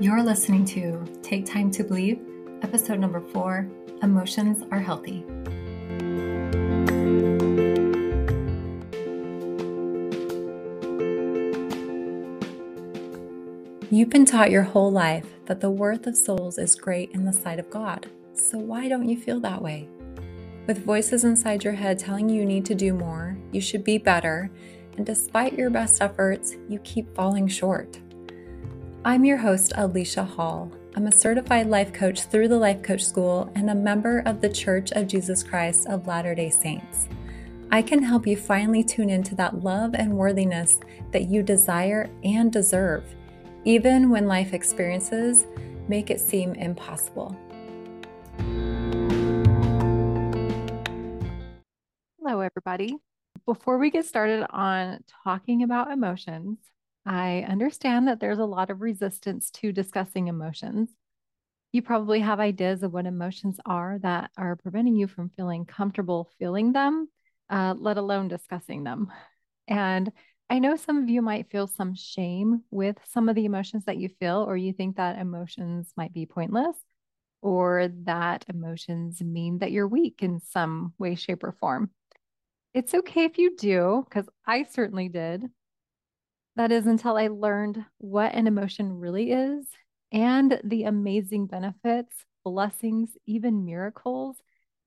You're listening to Take Time to Believe, episode number 4, Emotions Are Healthy. You've been taught your whole life that the worth of souls is great in the sight of God, so why don't you feel that way? With voices inside your head telling you need to do more, you should be better, and despite your best efforts, you keep falling short. I'm your host, Alicia Hall. I'm a certified life coach through the Life Coach School and a member of the Church of Jesus Christ of Latter-day Saints. I can help you finally tune into that love and worthiness that you desire and deserve, even when life experiences make it seem impossible. Hello, everybody. Before we get started on talking about emotions, I understand that there's a lot of resistance to discussing emotions. You probably have ideas of what emotions are that are preventing you from feeling comfortable feeling them, let alone discussing them. And I know some of you might feel some shame with some of the emotions that you feel, or you think that emotions might be pointless, or that emotions mean that you're weak in some way, shape, or form. It's okay if you do, because I certainly did. That is until I learned what an emotion really is and the amazing benefits, blessings, even miracles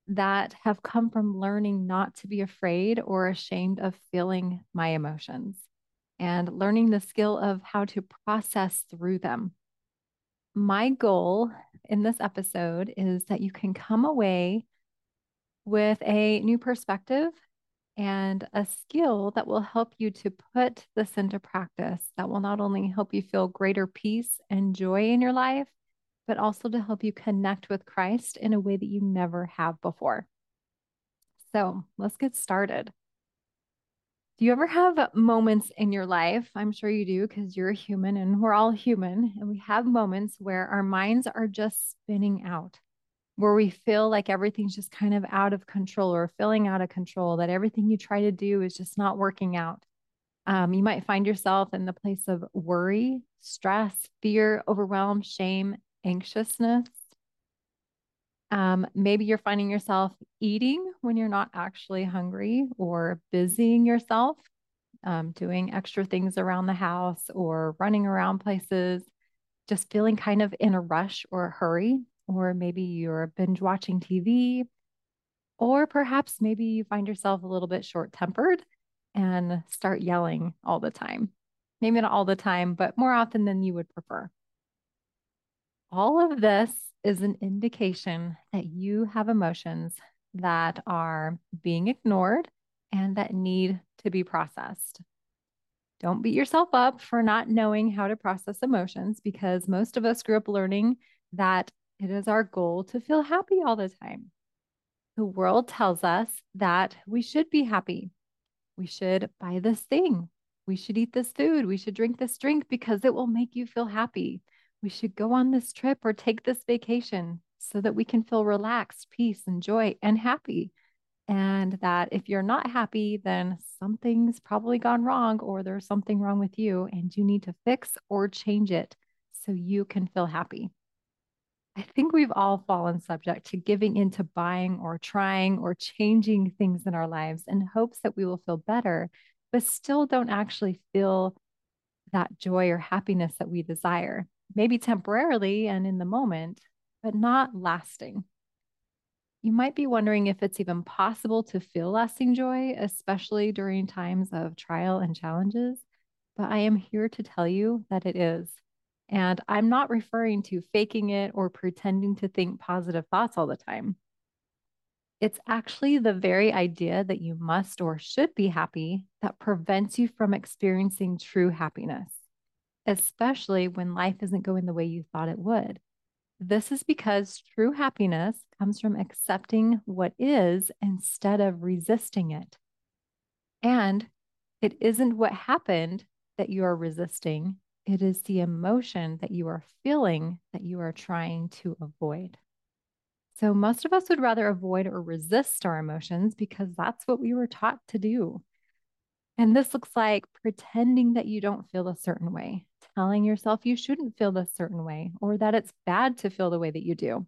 that have come from learning not to be afraid or ashamed of feeling my emotions and learning the skill of how to process through them. My goal in this episode is that you can come away with a new perspective and a skill that will help you to put this into practice, that will not only help you feel greater peace and joy in your life, but also to help you connect with Christ in a way that you never have before. So let's get started. Do you ever have moments in your life? I'm sure you do, because you're a human and we're all human, and we have moments where our minds are just spinning out, where we feel like everything's just kind of out of control or feeling out of control, that everything you try to do is just not working out. You might find yourself in the place of worry, stress, fear, overwhelm, shame, anxiousness. Maybe you're finding yourself eating when you're not actually hungry, or busying yourself, doing extra things around the house or running around places, just feeling kind of in a rush or a hurry. Or maybe you're binge watching TV, or perhaps maybe you find yourself a little bit short-tempered and start yelling all the time. Maybe not all the time, but more often than you would prefer. All of this is an indication that you have emotions that are being ignored and that need to be processed. Don't beat yourself up for not knowing how to process emotions, because most of us grew up learning that it is our goal to feel happy all the time. The world tells us that we should be happy. We should buy this thing. We should eat this food. We should drink this drink because it will make you feel happy. We should go on this trip or take this vacation so that we can feel relaxed, peace, and joy, and happy. And that if you're not happy, then something's probably gone wrong, or there's something wrong with you and you need to fix or change it so you can feel happy. I think we've all fallen subject to giving into buying or trying or changing things in our lives in hopes that we will feel better, but still don't actually feel that joy or happiness that we desire, maybe temporarily and in the moment, but not lasting. You might be wondering if it's even possible to feel lasting joy, especially during times of trial and challenges, but I am here to tell you that it is. And I'm not referring to faking it or pretending to think positive thoughts all the time. It's actually the very idea that you must or should be happy that prevents you from experiencing true happiness, especially when life isn't going the way you thought it would. This is because true happiness comes from accepting what is instead of resisting it. And it isn't what happened that you are resisting. It is the emotion that you are feeling that you are trying to avoid. So most of us would rather avoid or resist our emotions because that's what we were taught to do. And this looks like pretending that you don't feel a certain way, telling yourself you shouldn't feel a certain way, or that it's bad to feel the way that you do.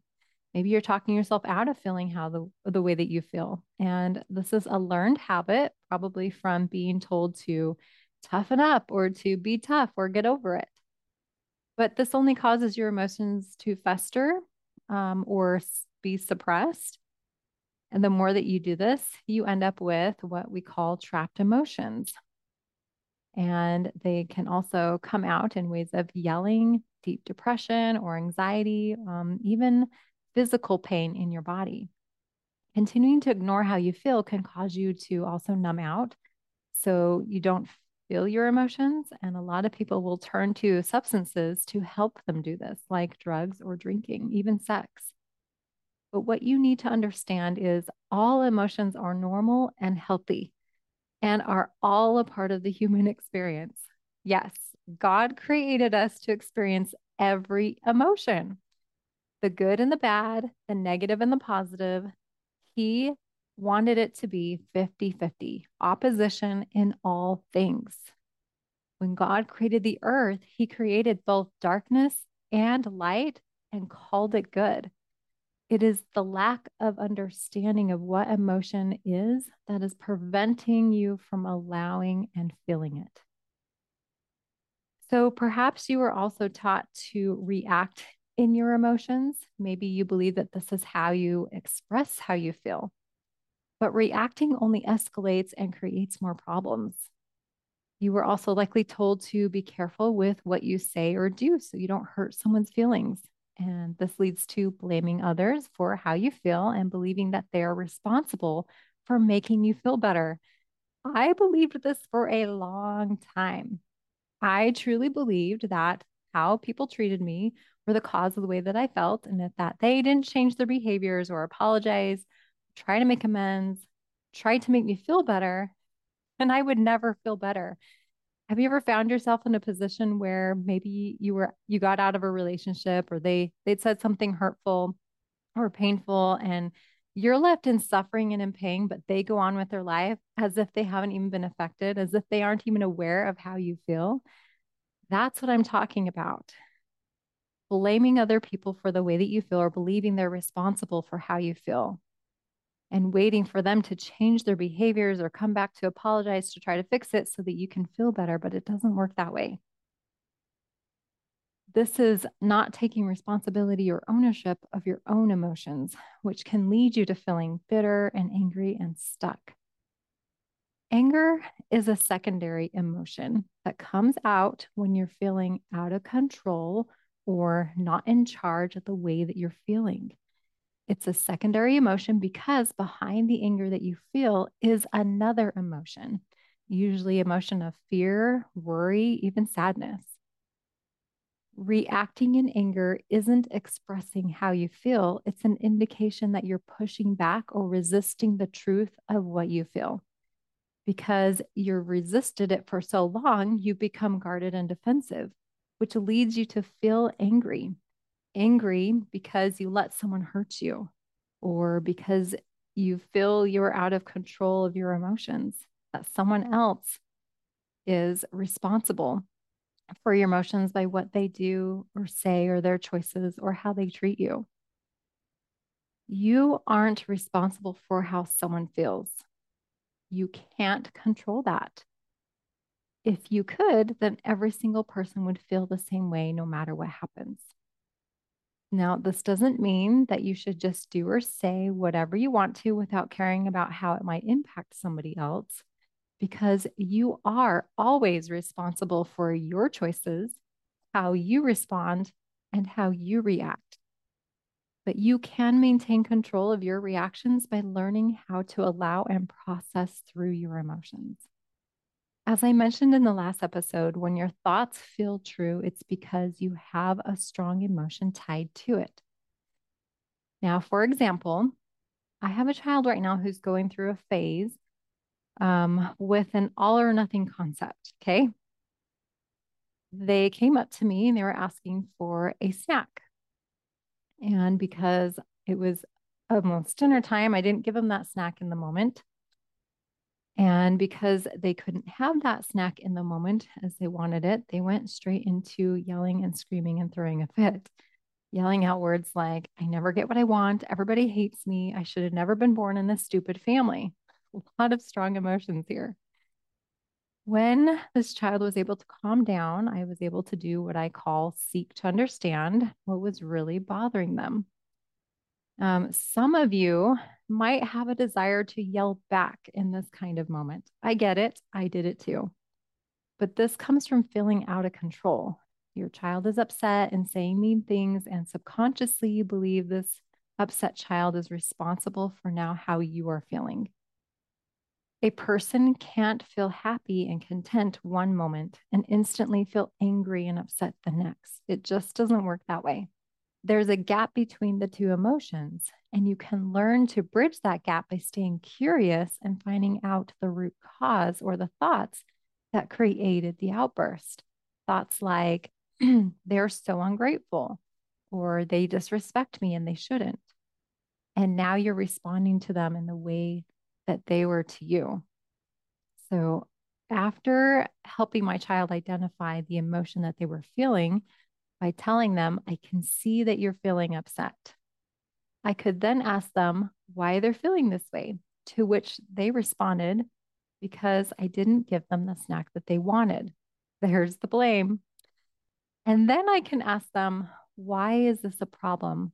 Maybe you're talking yourself out of feeling how the way that you feel. And this is a learned habit, probably from being told to toughen up or to be tough or get over it. But this only causes your emotions to fester or be suppressed. And the more that you do this, you end up with what we call trapped emotions. And they can also come out in ways of yelling, deep depression or anxiety, even physical pain in your body. Continuing to ignore how you feel can cause you to also numb out, so you don't feel your emotions. And a lot of people will turn to substances to help them do this, like drugs or drinking, even sex. But what you need to understand is all emotions are normal and healthy and are all a part of the human experience. Yes, God created us to experience every emotion, the good and the bad, the negative and the positive. He wanted it to be 50-50, opposition in all things. When God created the earth, he created both darkness and light and called it good. It is the lack of understanding of what emotion is that is preventing you from allowing and feeling it. So perhaps you were also taught to react in your emotions. Maybe you believe that this is how you express how you feel, but reacting only escalates and creates more problems. You were also likely told to be careful with what you say or do so you don't hurt someone's feelings. And this leads to blaming others for how you feel and believing that they're responsible for making you feel better. I believed this for a long time. I truly believed that how people treated me were the cause of the way that I felt, and that they didn't change their behaviors or apologize, try to make amends, try to make me feel better, and I would never feel better. Have you ever found yourself in a position where maybe you got out of a relationship, or they'd said something hurtful or painful, and you're left in suffering and in pain, but they go on with their life as if they haven't even been affected, as if they aren't even aware of how you feel? That's what I'm talking about. Blaming other people for the way that you feel, or believing they're responsible for how you feel, and waiting for them to change their behaviors or come back to apologize to try to fix it so that you can feel better, but it doesn't work that way. This is not taking responsibility or ownership of your own emotions, which can lead you to feeling bitter and angry and stuck. Anger is a secondary emotion that comes out when you're feeling out of control or not in charge of the way that you're feeling. It's a secondary emotion because behind the anger that you feel is another emotion, usually emotion of fear, worry, even sadness. Reacting in anger isn't expressing how you feel. It's an indication that you're pushing back or resisting the truth of what you feel. Because you've resisted it for so long, you become guarded and defensive, which leads you to feel angry. Angry because you let someone hurt you, or because you feel you're out of control of your emotions, that someone else is responsible for your emotions by what they do or say or their choices or how they treat you. You aren't responsible for how someone feels. You can't control that. If you could, then every single person would feel the same way no matter what happens. Now, this doesn't mean that you should just do or say whatever you want to without caring about how it might impact somebody else, because you are always responsible for your choices, how you respond, and how you react. But you can maintain control of your reactions by learning how to allow and process through your emotions. As I mentioned in the last episode, when your thoughts feel true, it's because you have a strong emotion tied to it. Now, for example, I have a child right now who's going through a phase with an all or nothing concept, okay? They came up to me and they were asking for a snack. And because it was almost dinner time, I didn't give them that snack in the moment. And because they couldn't have that snack in the moment as they wanted it, they went straight into yelling and screaming and throwing a fit, yelling out words like, I never get what I want. Everybody hates me. I should have never been born in this stupid family. A lot of strong emotions here. When this child was able to calm down, I was able to do what I call seek to understand what was really bothering them. Some of you might have a desire to yell back in this kind of moment. I get it. I did it too. But this comes from feeling out of control. Your child is upset and saying mean things, and subconsciously you believe this upset child is responsible for now how you are feeling. A person can't feel happy and content one moment and instantly feel angry and upset the next. It just doesn't work that way. There's a gap between the two emotions, and you can learn to bridge that gap by staying curious and finding out the root cause or the thoughts that created the outburst. Thoughts like, they're so ungrateful, or they disrespect me and they shouldn't. And now you're responding to them in the way that they were to you. So after helping my child identify the emotion that they were feeling, by telling them, I can see that you're feeling upset, I could then ask them why they're feeling this way, to which they responded, because I didn't give them the snack that they wanted. There's the blame. And then I can ask them, why is this a problem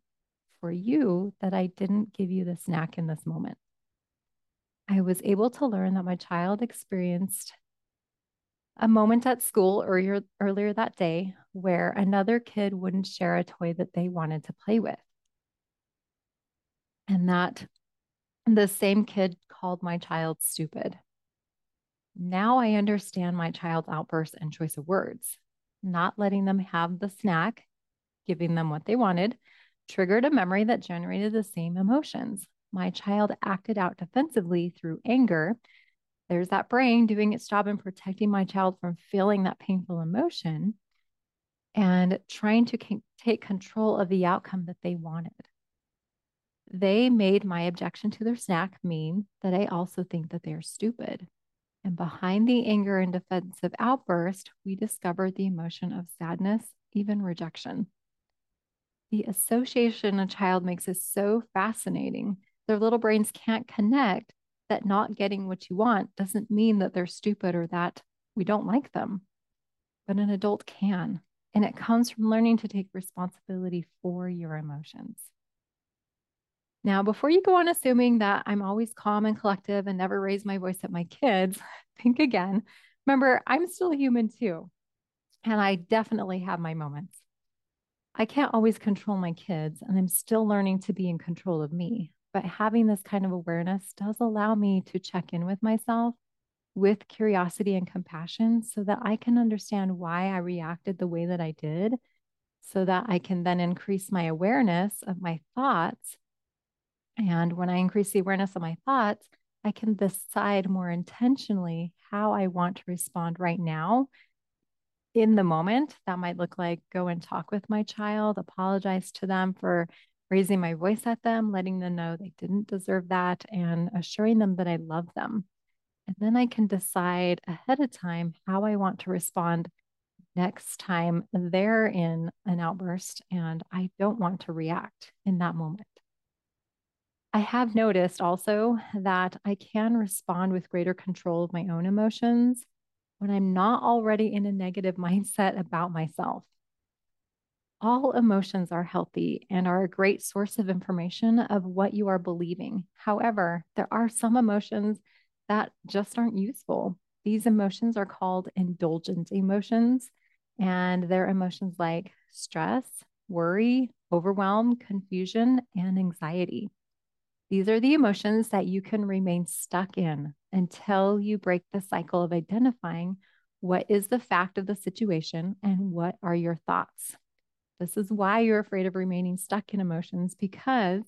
for you that I didn't give you the snack in this moment? I was able to learn that my child experienced a moment at school earlier that day where another kid wouldn't share a toy that they wanted to play with. And that the same kid called my child stupid. Now I understand my child's outburst and choice of words. Not letting them have the snack, giving them what they wanted, triggered a memory that generated the same emotions. My child acted out defensively through anger. There's that brain doing its job in protecting my child from feeling that painful emotion and trying to take control of the outcome that they wanted. They made my objection to their snack mean that I also think that they're stupid. And behind the anger and defensive outburst, we discovered the emotion of sadness, even rejection. The association a child makes is so fascinating. Their little brains can't connect that not getting what you want doesn't mean that they're stupid or that we don't like them, but an adult can. And it comes from learning to take responsibility for your emotions. Now, before you go on assuming that I'm always calm and collective and never raise my voice at my kids, think again. Remember, I'm still human too. And I definitely have my moments. I can't always control my kids, and I'm still learning to be in control of me. But having this kind of awareness does allow me to check in with myself with curiosity and compassion so that I can understand why I reacted the way that I did, so that I can then increase my awareness of my thoughts. And when I increase the awareness of my thoughts, I can decide more intentionally how I want to respond right now in the moment. That might look like go and talk with my child, apologize to them for raising my voice at them, letting them know they didn't deserve that, and assuring them that I love them. And then I can decide ahead of time how I want to respond next time they're in an outburst, and I don't want to react in that moment. I have noticed also that I can respond with greater control of my own emotions when I'm not already in a negative mindset about myself. All emotions are healthy and are a great source of information of what you are believing. However, there are some emotions that just aren't useful. These emotions are called indulgent emotions, and they're emotions like stress, worry, overwhelm, confusion, and anxiety. These are the emotions that you can remain stuck in until you break the cycle of identifying what is the fact of the situation and what are your thoughts. This is why you're afraid of remaining stuck in emotions, because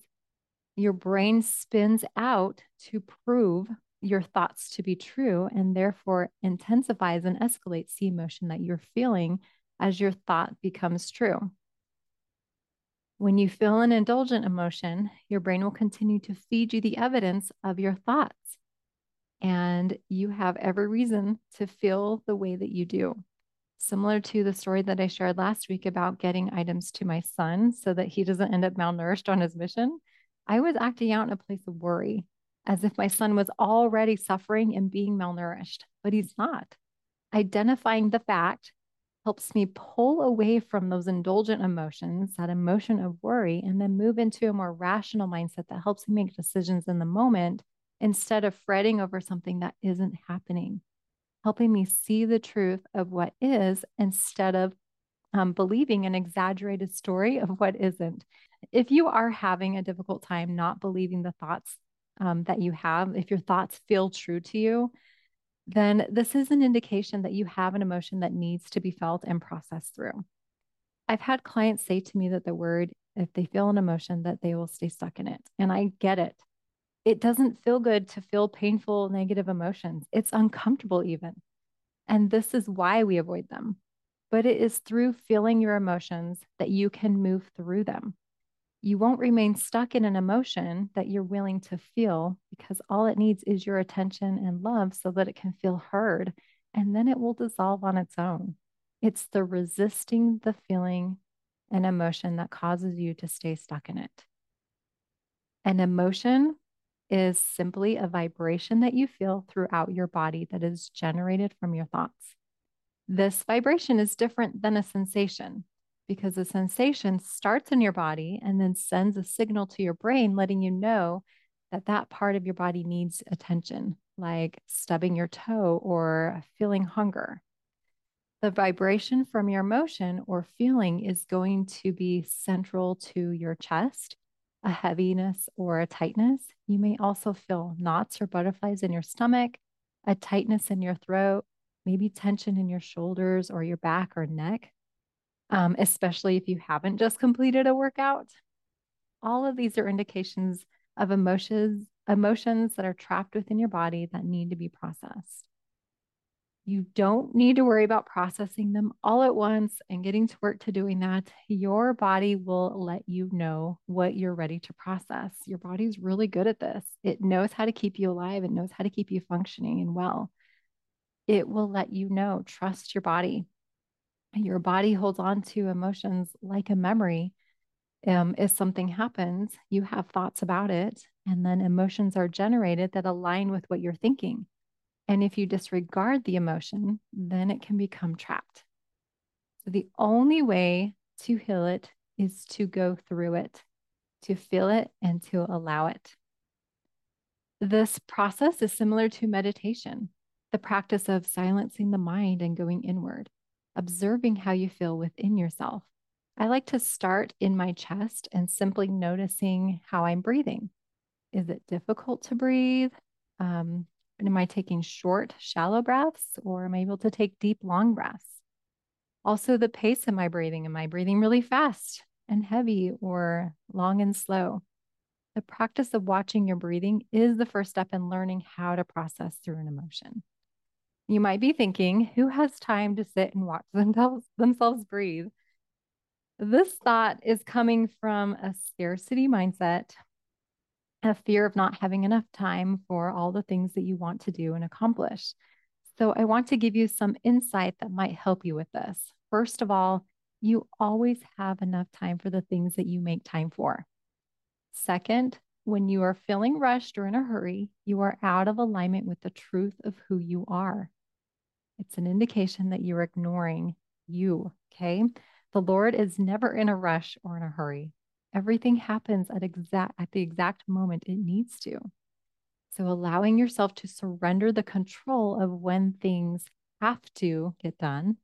your brain spins out to prove your thoughts to be true and therefore intensifies and escalates the emotion that you're feeling as your thought becomes true. When you feel an indulgent emotion, your brain will continue to feed you the evidence of your thoughts. and you have every reason to feel the way that you do. Similar to the story that I shared last week about getting items to my son so that he doesn't end up malnourished on his mission, I was acting out in a place of worry, as if my son was already suffering and being malnourished, but he's not. Identifying the fact helps me pull away from those indulgent emotions, that emotion of worry, and then move into a more rational mindset that helps me make decisions in the moment instead of fretting over something that isn't happening, helping me see the truth of what is instead of believing an exaggerated story of what isn't. If you are having a difficult time not believing the thoughts that you have, if your thoughts feel true to you, then this is an indication that you have an emotion that needs to be felt and processed through. I've had clients say to me that the word, if they feel an emotion, that they will stay stuck in it. And I get it. It doesn't feel good to feel painful, negative emotions. It's uncomfortable even. And this is why we avoid them. But it is through feeling your emotions that you can move through them. You won't remain stuck in an emotion that you're willing to feel, because all it needs is your attention and love so that it can feel heard, and then it will dissolve on its own. It's the resisting the feeling and emotion that causes you to stay stuck in it. An emotion is simply a vibration that you feel throughout your body that is generated from your thoughts. This vibration is different than a sensation, because the sensation starts in your body and then sends a signal to your brain, letting you know that that part of your body needs attention, like stubbing your toe or feeling hunger. The vibration from your emotion or feeling is going to be central to your chest, a heaviness or a tightness. You may also feel knots or butterflies in your stomach, a tightness in your throat, maybe tension in your shoulders or your back or neck. Especially if you haven't just completed a workout. All of these are indications of emotions that are trapped within your body that need to be processed. You don't need to worry about processing them all at once and getting to work to doing that. Your body will let you know what you're ready to process. Your body's really good at this. It knows how to keep you alive. It knows how to keep you functioning and well. It will let you know. Trust your body. Your body holds on to emotions like a memory. If something happens, you have thoughts about it, and then emotions are generated that align with what you're thinking. And if you disregard the emotion, then it can become trapped. So the only way to heal it is to go through it, to feel it, and to allow it. This process is similar to meditation, the practice of silencing the mind and going inward, observing how you feel within yourself. I like to start in my chest and simply noticing how I'm breathing. Is it difficult to breathe? Am I taking short, shallow breaths, or am I able to take deep, long breaths? Also, the pace of my breathing. Am I breathing really fast and heavy or long and slow? The practice of watching your breathing is the first step in learning how to process through an emotion. You might be thinking, who has time to sit and watch themselves breathe? This thought is coming from a scarcity mindset, a fear of not having enough time for all the things that you want to do and accomplish. So I want to give you some insight that might help you with this. First of all, you always have enough time for the things that you make time for. Second, when you are feeling rushed or in a hurry, you are out of alignment with the truth of who you are. It's an indication that you're ignoring you, okay? The Lord is never in a rush or in a hurry. Everything happens at the exact moment it needs to. So allowing yourself to surrender the control of when things have to get done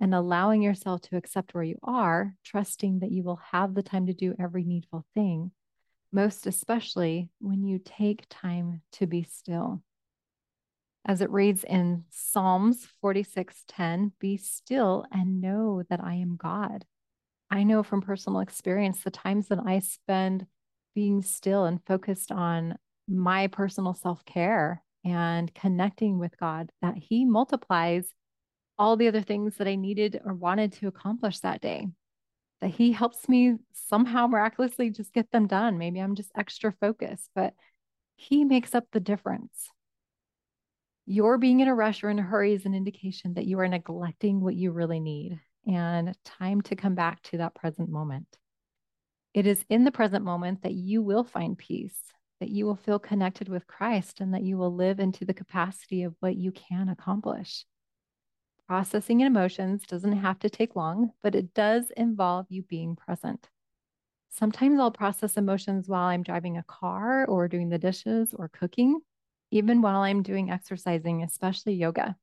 and allowing yourself to accept where you are, trusting that you will have the time to do every needful thing, most especially when you take time to be still. As it reads in Psalms 46:10, be still and know that I am God. I know from personal experience, the times that I spend being still and focused on my personal self-care and connecting with God, that He multiplies all the other things that I needed or wanted to accomplish that day. That He helps me somehow miraculously just get them done. Maybe I'm just extra focused, but He makes up the difference. Your being in a rush or in a hurry is an indication that you are neglecting what you really need and time to come back to that present moment. It is in the present moment that you will find peace, that you will feel connected with Christ, and that you will live into the capacity of what you can accomplish. Processing emotions doesn't have to take long, but it does involve you being present. Sometimes I'll process emotions while I'm driving a car or doing the dishes or cooking, even while I'm doing exercising, especially yoga.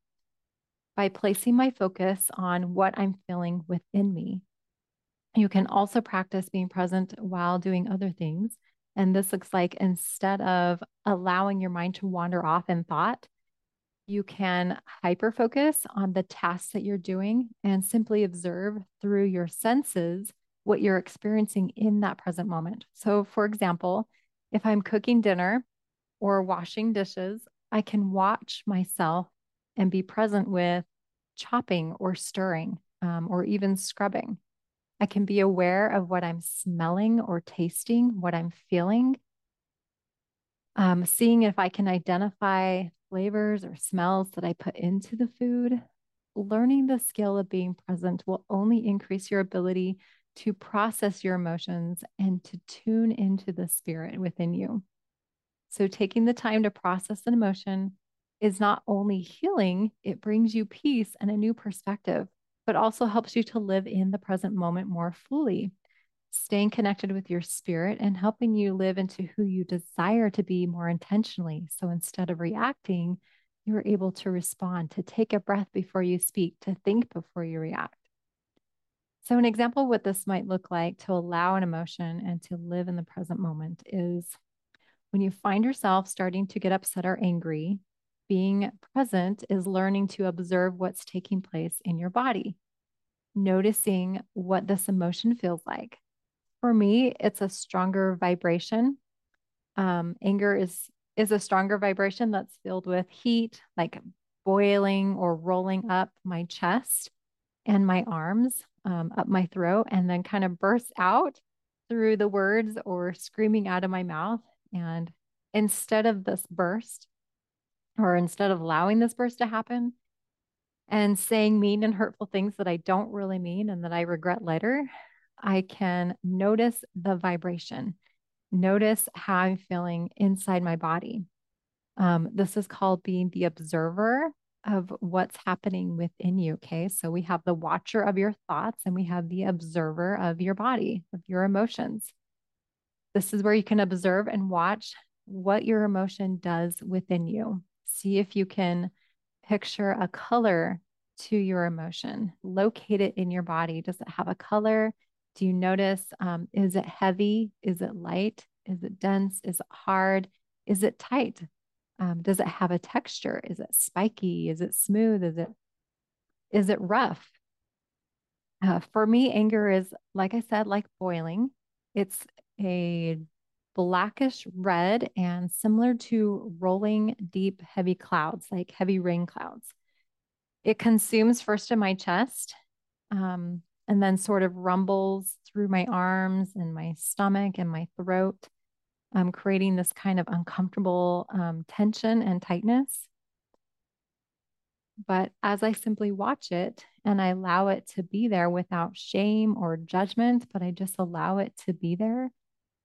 By placing my focus on what I'm feeling within me, you can also practice being present while doing other things. And this looks like, instead of allowing your mind to wander off in thought, you can hyper-focus on the tasks that you're doing and simply observe through your senses what you're experiencing in that present moment. So for example, if I'm cooking dinner or washing dishes, I can watch myself and be present with chopping or stirring, or even scrubbing. I can be aware of what I'm smelling or tasting, what I'm feeling, seeing if I can identify flavors or smells that I put into the food. Learning the skill of being present will only increase your ability to process your emotions and to tune into the spirit within you. So taking the time to process an emotion is not only healing, it brings you peace and a new perspective, but also helps you to live in the present moment more fully, staying connected with your spirit and helping you live into who you desire to be more intentionally. So instead of reacting, you're able to respond, to take a breath before you speak, to think before you react. So an example of what this might look like to allow an emotion and to live in the present moment is when you find yourself starting to get upset or angry. Being present is learning to observe what's taking place in your body, noticing what this emotion feels like. For me, it's a stronger vibration. Anger is a stronger vibration that's filled with heat, like boiling or rolling up my chest and my arms, up my throat, and then kind of bursts out through the words or screaming out of my mouth. And instead of allowing this burst to happen and saying mean and hurtful things that I don't really mean and that I regret later, I can notice the vibration, notice how I'm feeling inside my body. This is called being the observer of what's happening within you, okay? So we have the watcher of your thoughts and we have the observer of your body, of your emotions. This is where you can observe and watch what your emotion does within you. See if you can picture a color to your emotion. Locate it in your body. Does it have a color? Do you notice, is it heavy? Is it light? Is it dense? Is it hard? Is it tight? Does it have a texture? Is it spiky? Is it smooth? Is it rough? For me, anger is, like I said, like boiling. It's a blackish red and similar to rolling deep, heavy clouds, like heavy rain clouds. It consumes first in my chest, and then sort of rumbles through my arms and my stomach and my throat, creating this kind of uncomfortable tension and tightness. But as I simply watch it and I allow it to be there without shame or judgment, but I just allow it to be there,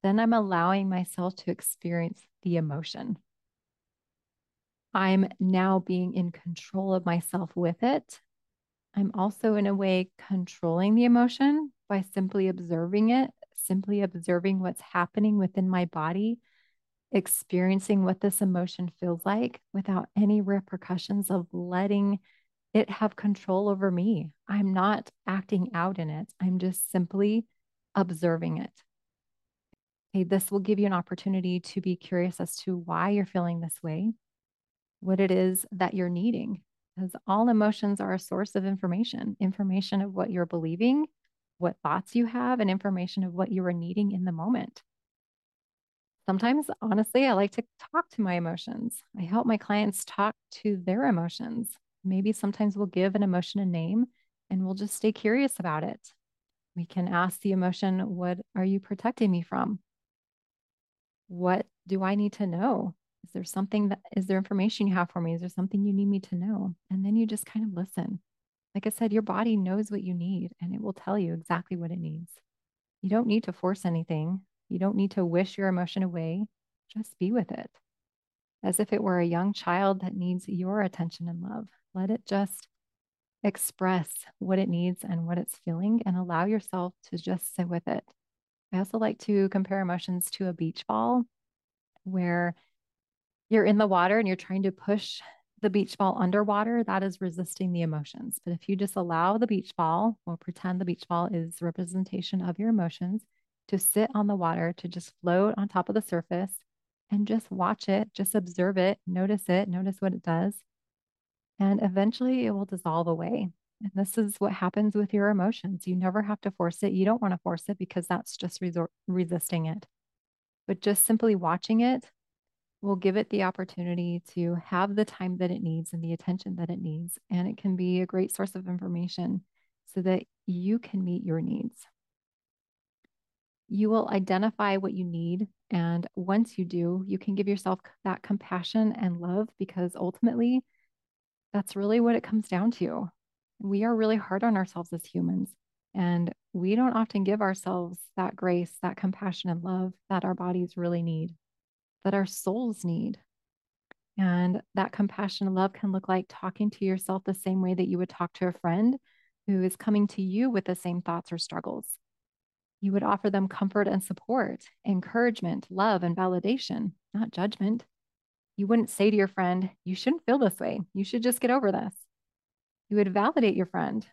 then I'm allowing myself to experience the emotion. I'm now being in control of myself with it. I'm also, in a way, controlling the emotion by simply observing it, simply observing what's happening within my body, experiencing what this emotion feels like without any repercussions of letting it have control over me. I'm not acting out in it. I'm just simply observing it. This will give you an opportunity to be curious as to why you're feeling this way, what it is that you're needing, because all emotions are a source of information of what you're believing, what thoughts you have, and information of what you are needing in the moment. Sometimes, honestly, I like to talk to my emotions. I help my clients talk to their emotions. Maybe sometimes we'll give an emotion a name and we'll just stay curious about it. We can ask the emotion, what are you protecting me from? What do I need to know? Is there something that, is there information you have for me? Is there something you need me to know? And then you just kind of listen. Like I said, your body knows what you need and it will tell you exactly what it needs. You don't need to force anything. You don't need to wish your emotion away. Just be with it. As if it were a young child that needs your attention and love. Let it just express what it needs and what it's feeling and allow yourself to just sit with it. I also like to compare emotions to a beach ball where you're in the water and you're trying to push the beach ball underwater. That is resisting the emotions. But if you just allow the beach ball, or pretend the beach ball is representation of your emotions, to sit on the water, to just float on top of the surface and just watch it, just observe it, notice what it does. And eventually it will dissolve away. And this is what happens with your emotions. You never have to force it. You don't want to force it because that's just resisting it. But just simply watching it will give it the opportunity to have the time that it needs and the attention that it needs. And it can be a great source of information so that you can meet your needs. You will identify what you need. And once you do, you can give yourself that compassion and love, because ultimately that's really what it comes down to. We are really hard on ourselves as humans, and we don't often give ourselves that grace, that compassion and love that our bodies really need, that our souls need. And that compassion and love can look like talking to yourself the same way that you would talk to a friend who is coming to you with the same thoughts or struggles. You would offer them comfort and support, encouragement, love, and validation, not judgment. You wouldn't say to your friend, you shouldn't feel this way. You should just get over this. You would validate your friend.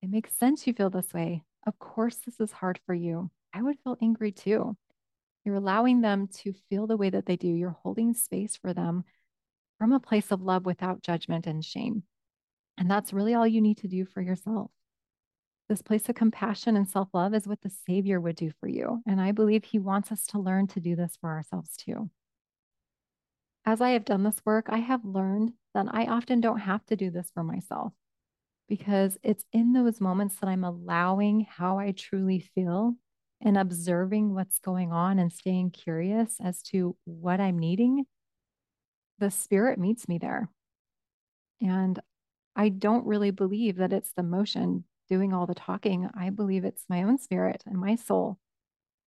It makes sense you feel this way. Of course, this is hard for you. I would feel angry too. You're allowing them to feel the way that they do. You're holding space for them from a place of love without judgment and shame. And that's really all you need to do for yourself. This place of compassion and self-love is what the Savior would do for you. And I believe he wants us to learn to do this for ourselves too. As I have done this work, I have learned that I often don't have to do this for myself, because it's in those moments that I'm allowing how I truly feel and observing what's going on and staying curious as to what I'm needing. The Spirit meets me there. And I don't really believe that it's the motion doing all the talking. I believe it's my own spirit and my soul,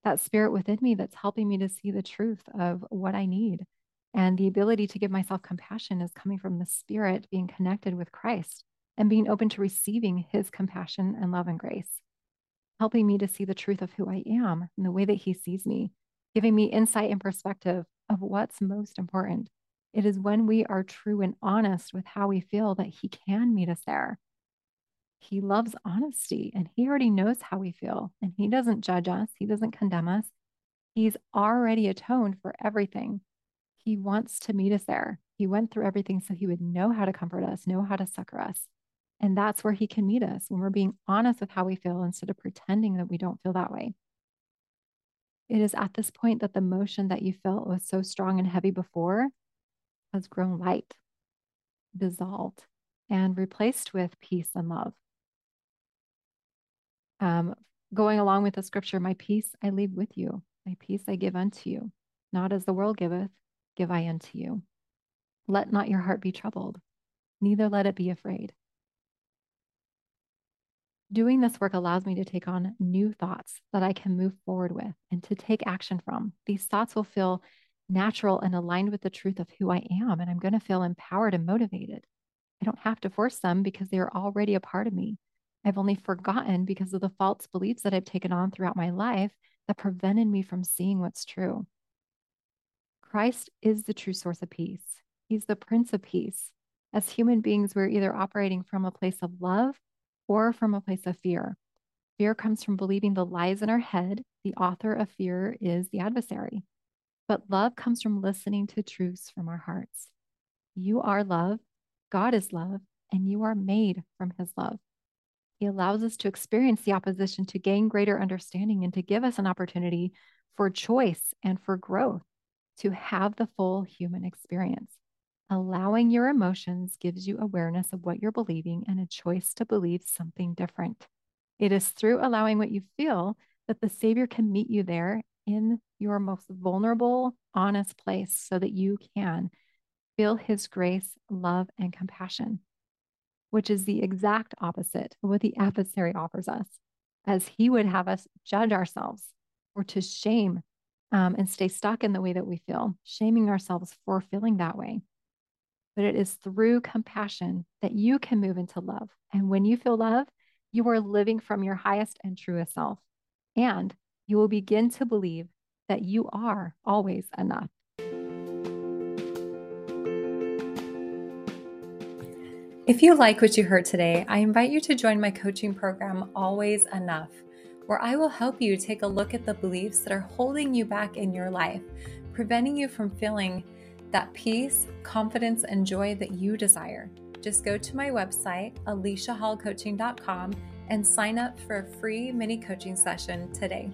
that spirit within me that's helping me to see the truth of what I need. And the ability to give myself compassion is coming from the Spirit being connected with Christ and being open to receiving his compassion and love and grace, helping me to see the truth of who I am and the way that he sees me, giving me insight and perspective of what's most important. It is when we are true and honest with how we feel that he can meet us there. He loves honesty, and he already knows how we feel, and he doesn't judge us. He doesn't condemn us. He's already atoned for everything. He wants to meet us there. He went through everything so he would know how to comfort us, know how to succor us. And that's where he can meet us, when we're being honest with how we feel instead of pretending that we don't feel that way. It is at this point that the motion that you felt was so strong and heavy before has grown light, dissolved, and replaced with peace and love. Going along with the scripture, my peace I leave with you, my peace I give unto you, not as the world giveth, give I unto you. Let not your heart be troubled, neither let it be afraid. Doing this work allows me to take on new thoughts that I can move forward with and to take action from. These thoughts will feel natural and aligned with the truth of who I am, and I'm going to feel empowered and motivated. I don't have to force them because they are already a part of me. I've only forgotten because of the false beliefs that I've taken on throughout my life that prevented me from seeing what's true. Christ is the true source of peace. He's the Prince of Peace. As human beings, we're either operating from a place of love or from a place of fear. Fear comes from believing the lies in our head. The author of fear is the adversary. But love comes from listening to truths from our hearts. You are love, God is love, and you are made from his love. He allows us to experience the opposition to gain greater understanding and to give us an opportunity for choice and for growth. To have the full human experience. Allowing your emotions gives you awareness of what you're believing and a choice to believe something different. It is through allowing what you feel that the Savior can meet you there in your most vulnerable, honest place so that you can feel his grace, love, and compassion, which is the exact opposite of what the adversary offers us, as he would have us judge ourselves or to shame and stay stuck in the way that we feel, shaming ourselves for feeling that way. But it is through compassion that you can move into love. And when you feel love, you are living from your highest and truest self. And you will begin to believe that you are always enough. If you like what you heard today, I invite you to join my coaching program, Always Enough, where I will help you take a look at the beliefs that are holding you back in your life, preventing you from feeling that peace, confidence, and joy that you desire. Just go to my website, aliciahallcoaching.com, and sign up for a free mini coaching session today.